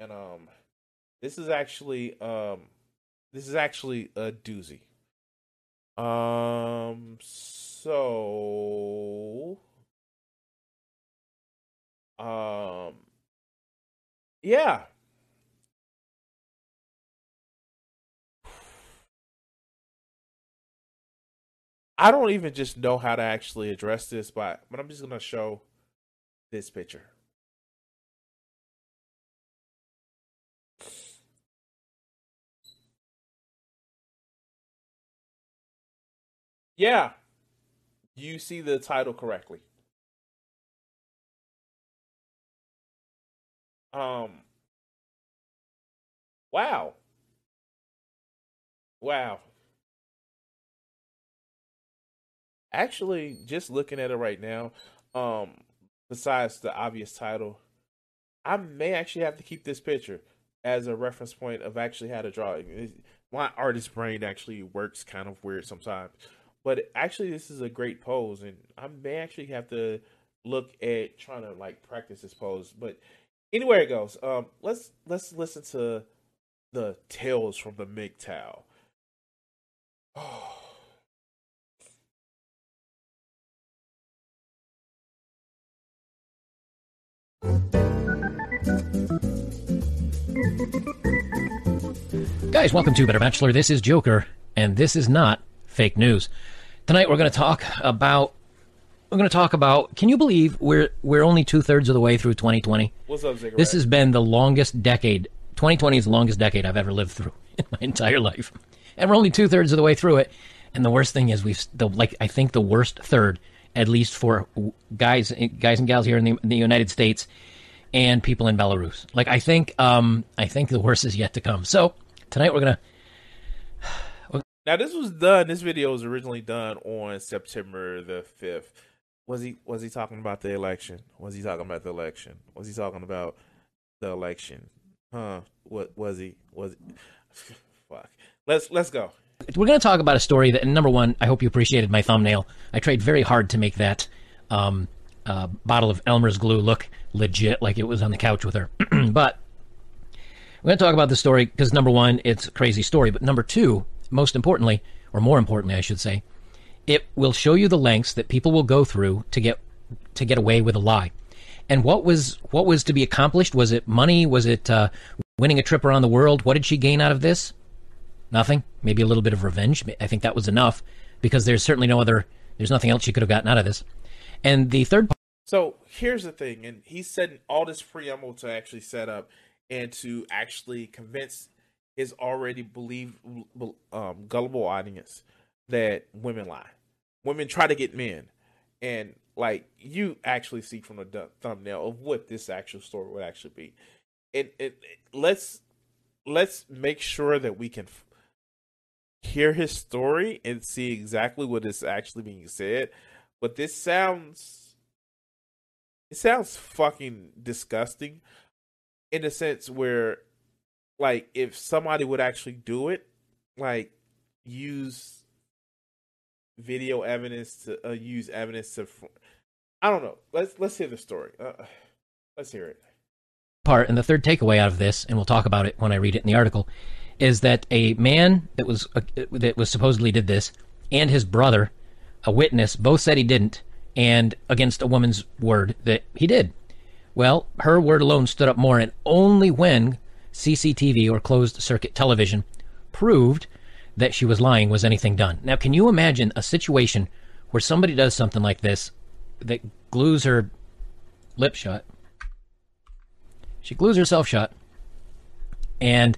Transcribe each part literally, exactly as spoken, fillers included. And um, this is actually um, this is actually a doozy. Um, so, um, yeah. I don't even just know how to actually address this, but, but I'm just going to show this picture. Yeah, you see the title correctly. Um, wow. Wow. Actually, just looking at it right now, um, besides the obvious title, I may actually have to keep this picture as a reference point of actually how to draw it. My artist brain actually works kind of weird sometimes. But actually, this is a great pose, and I may actually have to look at trying to like practice this pose. But anywhere it goes, um, let's let's listen to the tales from the M G T O W. Oh. Guys, welcome to Better Bachelor. This is Joker, and this is not fake news. Tonight we're going to talk about we're going to talk about can you believe we're we're only two-thirds of the way through twenty twenty? What's up, Ziggurat? This has been the longest decade. twenty twenty is the longest decade I've ever lived through in my entire life, and we're only two-thirds of the way through it. And the worst thing is we've the like I think the worst third, at least for guys guys and gals here in the, in the United States and people in Belarus. Like I think um I think the worst is yet to come. So tonight we're going to Now this was done. This video was originally done on September the fifth. Was he was he talking about the election? Was he talking about the election? Was he talking about the election? Huh? What was he? Was he? Fuck. Let's let's go. We're going to talk about a story that. And number one, I hope you appreciated my thumbnail. I tried very hard to make that um, uh, bottle of Elmer's glue look legit, like it was on the couch with her. But we're going to talk about the story because number one, it's a crazy story. But number two. Most importantly, or more importantly, I should say, it will show you the lengths that people will go through to get to get away with a lie. And what was what was to be accomplished? Was it money? Was it uh, winning a trip around the world? What did she gain out of this? Nothing. Maybe a little bit of revenge. I think that was enough because there's certainly no other. There's nothing else she could have gotten out of this. And the third. So here's the thing, and he's setting all this preamble to actually set up and to actually convince his already believe um, gullible audience that women lie. Women try to get men. And like you actually see from the d- thumbnail of what this actual story would actually be. And it, it, let's, let's make sure that we can f- hear his story and see exactly what is actually being said. But this sounds, it sounds fucking disgusting in a sense where like if somebody would actually do it, like use video evidence to uh, use evidence to, I don't know. Let's let's hear the story. Uh, let's hear it. Part and the third takeaway out of this, and we'll talk about it when I read it in the article, is that a man that was uh, that was supposedly did this, and his brother, a witness, both said he didn't, and against a woman's word that he did. Well, her word alone stood up more, and only when C C T V, or closed-circuit television, proved that she was lying was anything done. Now, can you imagine a situation where somebody does something like this that glues her lip shut? She glues herself shut, and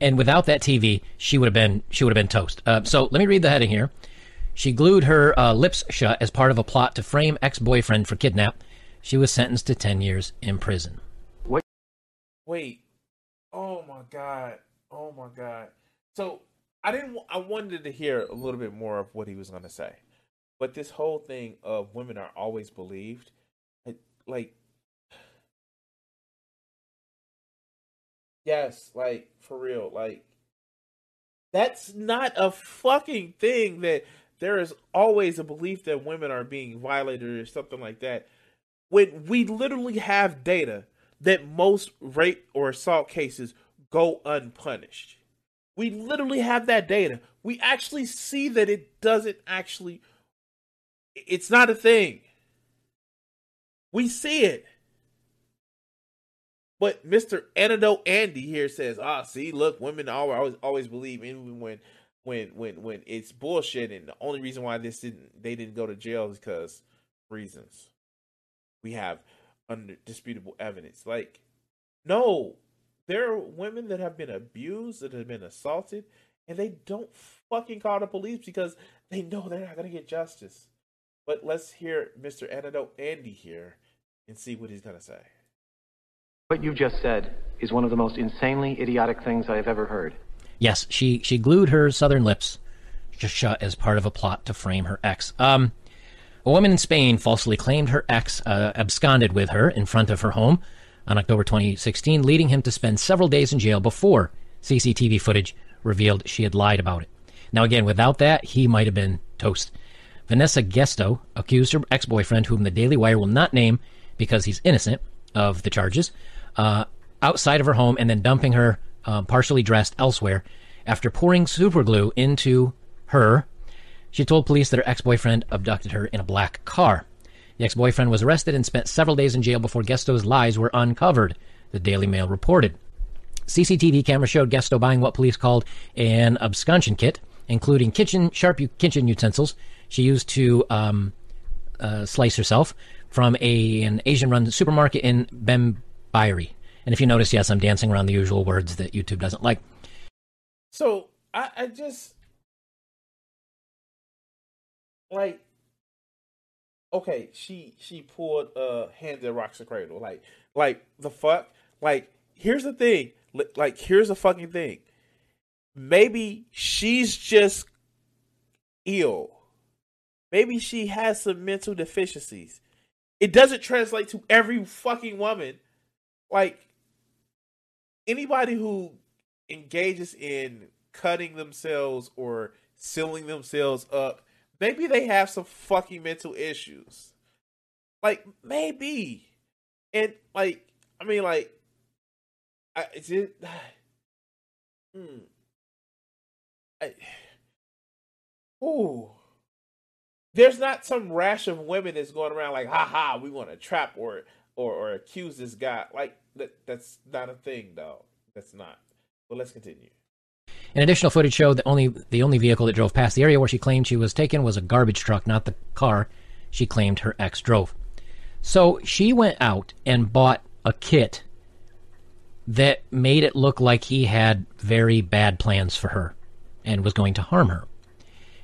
and without that T V, she would have been she would have been toast. Uh, so let me read the heading here. She glued her uh, lips shut as part of a plot to frame ex-boyfriend for kidnap. She was sentenced to ten years in prison. What? Wait. Oh my God. Oh my God. So I didn't. I wanted to hear a little bit more of what he was going to say, but this whole thing of women are always believed, like. Yes, like, for real, like, that's not a fucking thing, that there is always a belief that women are being violated or something like that, when we literally have data that most rape or assault cases go unpunished. We literally have that data. We actually see that it doesn't actually, it's not a thing. We see it. But Mister Antidote Andy here says, ah, see, look, women always always believe even when when when when it's bullshit, and the only reason why this didn't they didn't go to jail is because reasons. We have undisputable evidence. Like, no, there are women that have been abused, that have been assaulted, and they don't fucking call the police because they know they're not gonna get justice. But let's hear Mister Antidote Andy here and see what he's gonna say. What you just said is one of the most insanely idiotic things I have ever heard. Yes, she she glued her southern lips just shut as part of a plot to frame her ex. Um, a woman in Spain falsely claimed her ex uh, absconded with her in front of her home on October twenty sixteen, leading him to spend several days in jail before C C T V footage revealed she had lied about it. Now, again, without that, he might have been toast. Vanessa Gesto accused her ex-boyfriend, whom the Daily Wire will not name because he's innocent of the charges, Uh, outside of her home, and then dumping her uh, partially dressed elsewhere. After pouring super glue into her, she told police that her ex-boyfriend abducted her in a black car. The ex-boyfriend was arrested and spent several days in jail before Gesto's lies were uncovered, the Daily Mail reported. C C T V camera showed Gesto buying what police called an absconsion kit, including kitchen sharp kitchen utensils she used to um, uh, slice herself, from a, an Asian-run supermarket in Bembaire. Fiery. And if you notice, yes, I'm dancing around the usual words that YouTube doesn't like. So I, I just like, okay, she she pulled uh hands that rocks the cradle. Like like the fuck? Like, here's the thing. Like, here's the fucking thing. Maybe she's just ill. Maybe she has some mental deficiencies. It doesn't translate to every fucking woman. Like, anybody who engages in cutting themselves or sealing themselves up, maybe they have some fucking mental issues. Like, maybe. And, like, I mean, like, I, is it, hmm. I, ooh. There's not some rash of women that's going around like, ha-ha, we want to trap or or or accuse this guy. Like, that, that's not a thing, though. That's not. But let's continue. An additional footage showed that only the only vehicle that drove past the area where she claimed she was taken was a garbage truck, not the car she claimed her ex drove. So she went out and bought a kit that made it look like he had very bad plans for her and was going to harm her.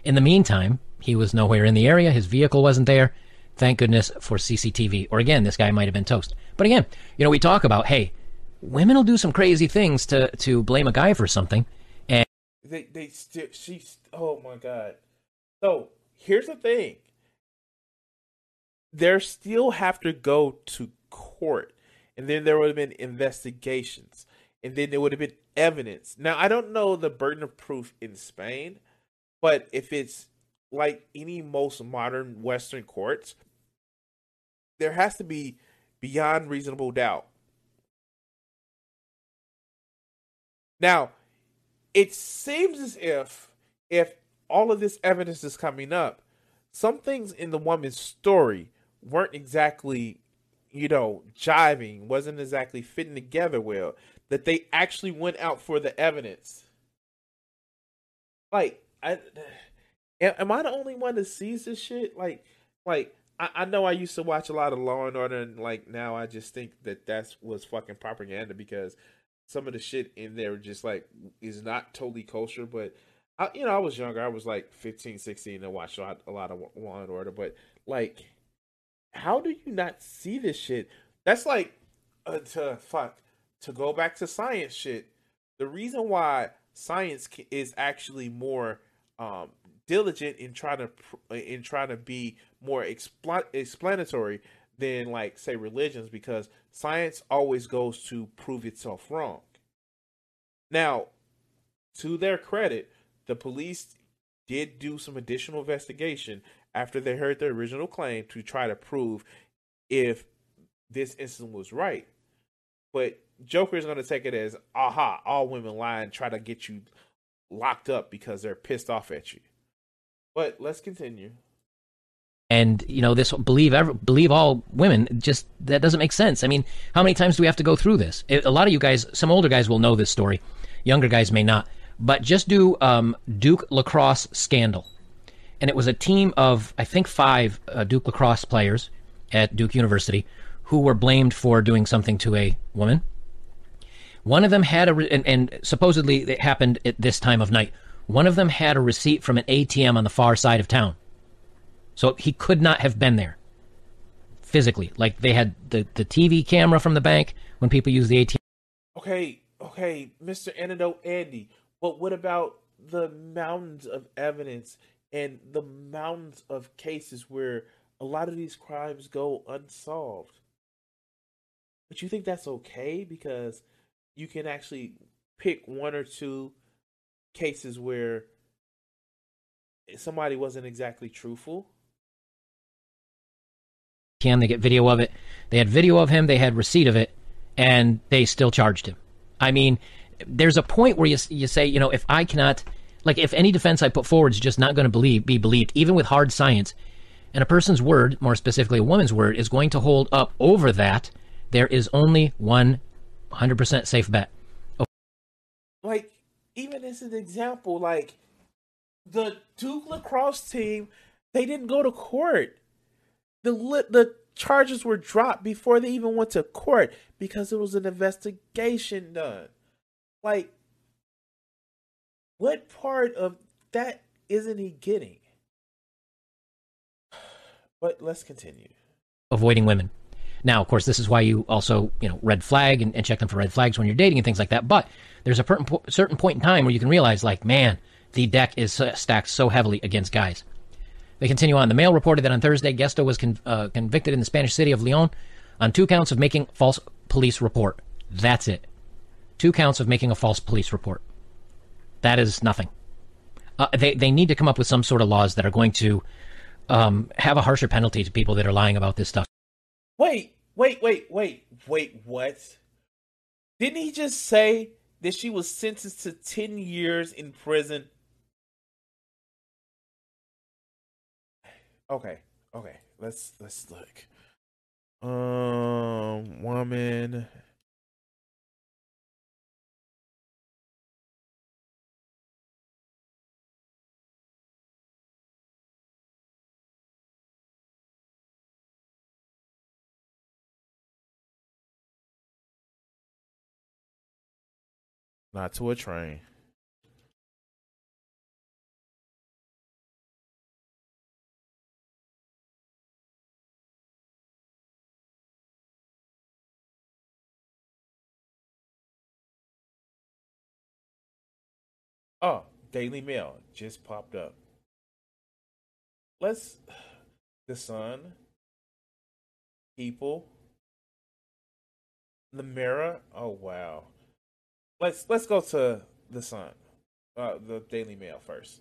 In the meantime, he was nowhere in the area. His vehicle wasn't there. Thank goodness for C C T V. Or again, this guy might have been toast. But again, you know, we talk about, hey, women will do some crazy things to, to blame a guy for something. And they, they still, she, oh my God. So here's the thing. They still have to go to court. And then there would have been investigations. And then there would have been evidence. Now, I don't know the burden of proof in Spain, but if it's like any most modern Western courts, there has to be beyond reasonable doubt. Now, it seems as if, if all of this evidence is coming up, some things in the woman's story weren't exactly, you know, jiving, wasn't exactly fitting together well, that they actually went out for the evidence. Like, I, am I the only one that sees this shit? Like, like I, I know I used to watch a lot of Law and Order, and like now I just think that that was fucking propaganda, because some of the shit in there just like is not totally kosher. But I, you know, I was younger. I was like fifteen, sixteen and watched a lot of Law and Order. But like, how do you not see this shit? That's like, uh, to fuck, to go back to science shit. The reason why science is actually more um, diligent in trying to in trying to be more expl- explanatory than like say religions, because science always goes to prove itself wrong. Now, to their credit, the police did do some additional investigation after they heard their original claim to try to prove if this incident was right. But Joker is going to take it as, aha, all women lie and try to get you locked up because they're pissed off at you. But let's continue. And, you know, this believe ever, believe all women, just that doesn't make sense. I mean, how many times do we have to go through this? A lot of you guys, some older guys will know this story. Younger guys may not. But just do um, Duke lacrosse scandal. And it was a team of, I think, five uh, Duke lacrosse players at Duke University who were blamed for doing something to a woman. One of them had a, re- and, and supposedly it happened at this time of night. One of them had a receipt from an A T M on the far side of town. So he could not have been there physically. Like, they had the, the T V camera from the bank when people use the A T M. Okay, okay, Mister Antidote Andy. But what about the mountains of evidence and the mountains of cases where a lot of these crimes go unsolved? But you think that's okay because you can actually pick one or two cases where somebody wasn't exactly truthful? Can they get video of it? They had video of him, they had receipt of it, and they still charged him. I mean, there's a point where you you say, you know, if I cannot, like, if any defense I put forward is just not going to believe be believed, even with hard science, and a person's word, more specifically a woman's word, is going to hold up over that, there is only one one hundred percent safe bet. Oh. Like, even as an example, like, the Duke lacrosse team, they didn't go to court. The the charges were dropped before they even went to court because there was an investigation done. Like, what part of that isn't he getting? But let's continue. Avoiding women. Now, of course, this is why you also, you know, red flag and, and check them for red flags when you're dating and things like that. But there's a per- certain point in time where you can realize, like, man, the deck is uh, stacked so heavily against guys. They continue on. The Mail reported that on Thursday, Gesto was con- uh, convicted in the Spanish city of Leon on two counts of making false police report. That's it. Two counts of making a false police report. That is nothing. Uh, they they need to come up with some sort of laws that are going to um, have a harsher penalty to people that are lying about this stuff. Wait, wait, wait, wait, wait, what? Didn't he just say that she was sentenced to ten years in prison? Okay, okay, let's, let's look. Um, woman... Not to a train. Oh, Daily Mail just popped up. Let's, the Sun, People, the Mirror. Oh, wow. Let's let's go to the Sun, uh, the Daily Mail first.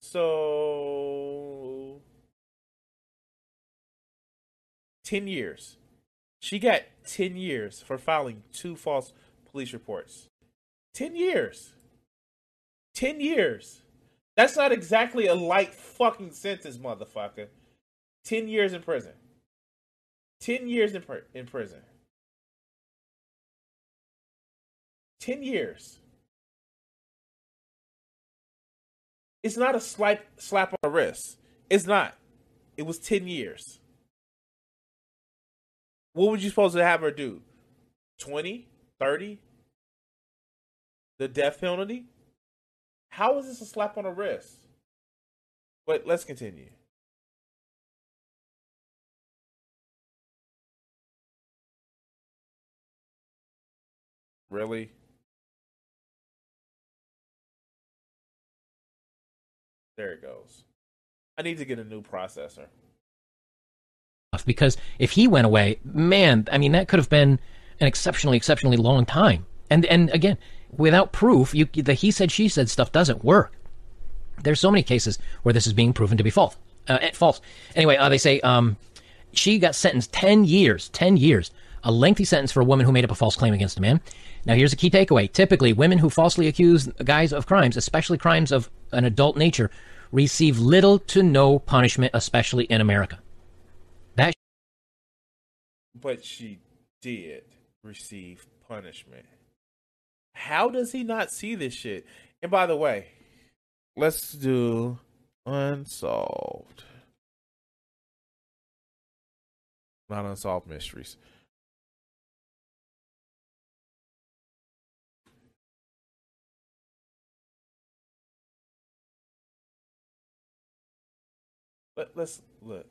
So, ten years. She got ten years for filing two false police reports. Ten years. Ten years. That's not exactly a light fucking sentence, motherfucker. Ten years in prison. ten years in, per in prison. ten years. It's not a slap, slap on the wrist. It's not. It was ten years. What would you supposed to have her do? twenty? thirty? The death penalty? How is this a slap on the wrist? But let's continue. Really? There it goes. I need to get a new processor. Because if he went away, man, I mean, that could have been an exceptionally, exceptionally long time. And and again, without proof, you, the he said, she said stuff doesn't work. There's so many cases where this is being proven to be false. Uh, false. Anyway, uh, they say um, she got sentenced ten years, ten years, a lengthy sentence for a woman who made up a false claim against a man. Now, here's a key takeaway. Typically, women who falsely accuse guys of crimes, especially crimes of an adult nature, receive little to no punishment, especially in America. That. But she did receive punishment. How does he not see this shit? And by the way, let's do unsolved. Not unsolved mysteries. Let, let's look.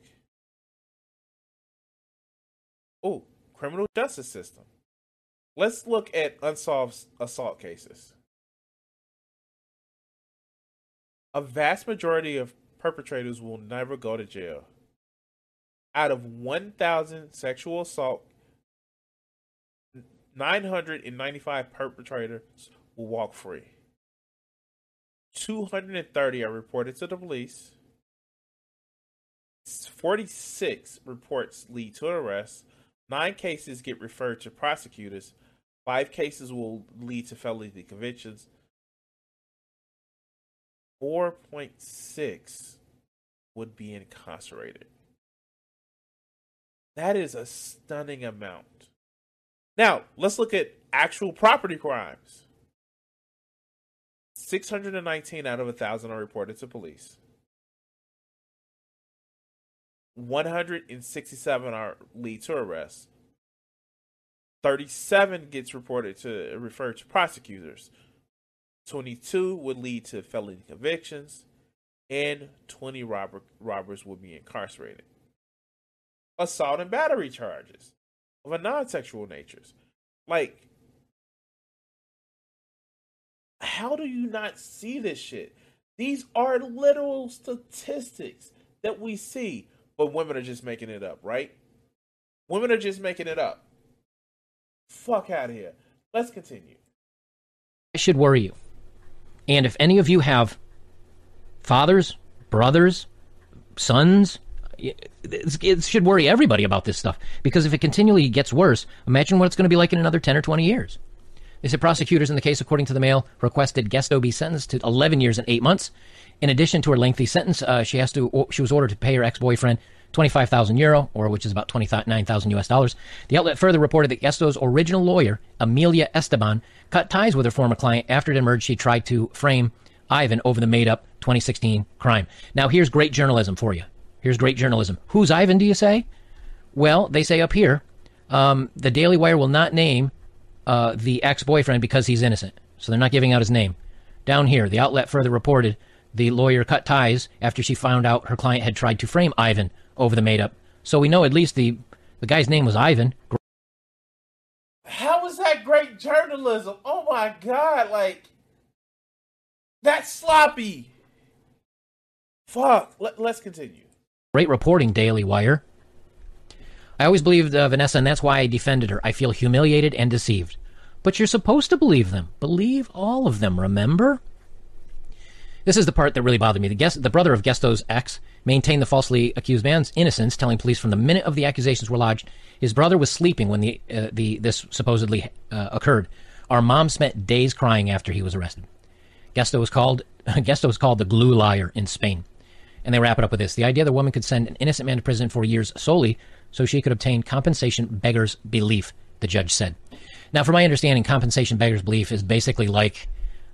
Oh, criminal justice system. Let's look at unsolved assault cases. A vast majority of perpetrators will never go to jail. Out of one thousand sexual assault, nine hundred ninety-five perpetrators will walk free. two hundred thirty are reported to the police. forty-six reports lead to arrest. Nine cases get referred to prosecutors. Five cases will lead to felony convictions. four point six would be incarcerated. That is a stunning amount. Now, let's look at actual property crimes. six hundred nineteen out of one thousand are reported to police. one hundred sixty-seven are lead to arrest. thirty-seven gets reported to refer to prosecutors. twenty-two would lead to felony convictions, and twenty robber, robbers will be incarcerated. Assault and battery charges of a non-sexual nature. Like, how do you not see this shit? These are literal statistics that we see, but women are just making it up, right? Women are just making it up. Fuck out of here. Let's continue. That should worry you. And if any of you have fathers, brothers, sons, it should worry everybody about this stuff. Because if it continually gets worse, imagine what it's going to be like in another ten or twenty years. They said prosecutors in the case, according to the Mail, requested Gesto be sentenced to eleven years and eight months. In addition to her lengthy sentence, uh, she has to. She was ordered to pay her ex-boyfriend twenty-five thousand euro, or which is about twenty-nine thousand U S dollars. The outlet further reported that Gesto's original lawyer, Amelia Esteban, cut ties with her former client after it emerged she tried to frame Ivan over the made-up twenty sixteen crime. Now, here's great journalism for you. Here's great journalism. Who's Ivan, do you say? Well, they say up here, um, the Daily Wire will not name uh, the ex-boyfriend because he's innocent. So they're not giving out his name. Down here, the outlet further reported the lawyer cut ties after she found out her client had tried to frame Ivan over the made-up. So we know at least the, the guy's name was Ivan. How is that great journalism? Oh, my God. Like, that's sloppy. Fuck. Let, let's continue. Great reporting, Daily Wire. I always believed uh, Vanessa, and that's why I defended her. I feel humiliated and deceived. But you're supposed to believe them. Believe all of them, remember? This is the part that really bothered me. The, guest, the brother of Gesto's ex maintained the falsely accused man's innocence, telling police from the minute of the accusations were lodged, his brother was sleeping when the, uh, the this supposedly uh, occurred. Our mom spent days crying after he was arrested. Gesto was called Gesto was called the glue liar in Spain. And they wrap it up with this. The idea that a woman could send an innocent man to prison for years solely so she could obtain compensation beggar's belief, the judge said. Now, from my understanding, compensation beggar's belief is basically like,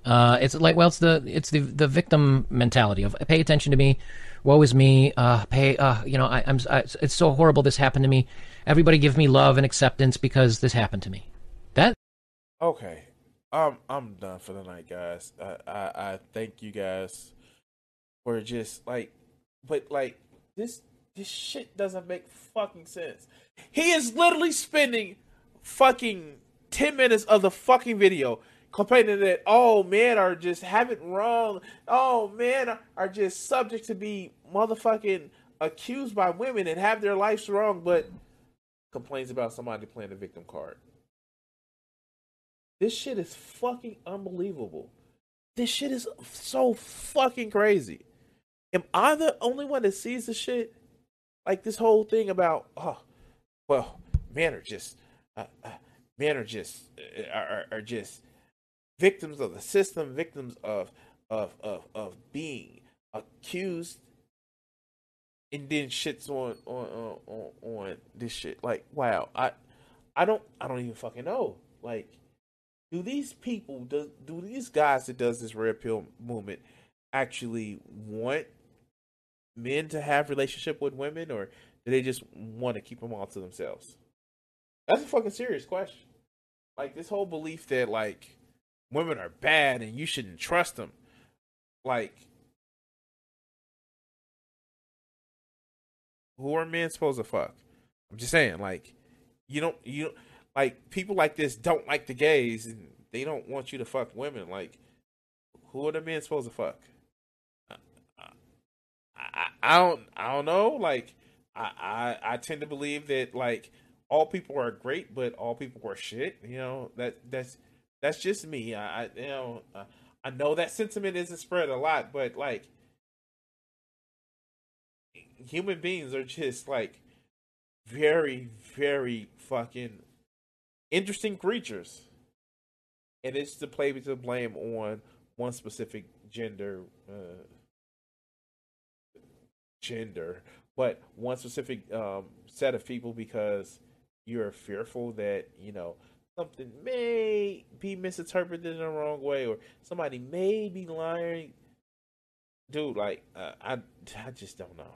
uh, it's like, well, it's the it's the the victim mentality of pay attention to me, woe is me, uh, pay, uh, you know, I, I'm, I, it's so horrible this happened to me. Everybody give me love and acceptance because this happened to me. That okay. I'm I'm done for the night, guys. I, I I thank you guys for just like, but like this this shit doesn't make fucking sense. He is literally spending fucking ten minutes of the fucking video complaining that oh men are just have it wrong. Oh men are just subject to be motherfucking accused by women and have their lives wrong, but complains about somebody playing the victim card. This shit is fucking unbelievable. This shit is so fucking crazy. Am I the only one that sees this shit? Like this whole thing about, oh, well, men are just, uh, uh, men are just, uh, are, are just victims of the system, victims of, of, of, of being accused. And then shit's on, on, on, on, on this shit. Like, wow, I, I don't, I don't even fucking know. Like, do these people, do, do these guys that does this red pill movement actually want men to have relationship with women, or do they just want to keep them all to themselves? That's a fucking serious question. Like this whole belief that like women are bad and you shouldn't trust them. Like, who are men supposed to fuck? I'm just saying, like, you don't, you don't. Like, people like this don't like the gays, and they don't want you to fuck women. Like, who are the men supposed to fuck? I, I, I don't, I don't know. Like, I, I, I tend to believe that like all people are great, but all people are shit. You know, that that's that's just me. I, I you know, uh, I know that sentiment isn't spread a lot, but like, human beings are just like very, very fucking interesting creatures, and it's to play to blame on one specific gender, uh, gender, but one specific um, set of people because you're fearful that you know something may be misinterpreted in the wrong way, or somebody may be lying. Dude, like uh, I, I just don't know.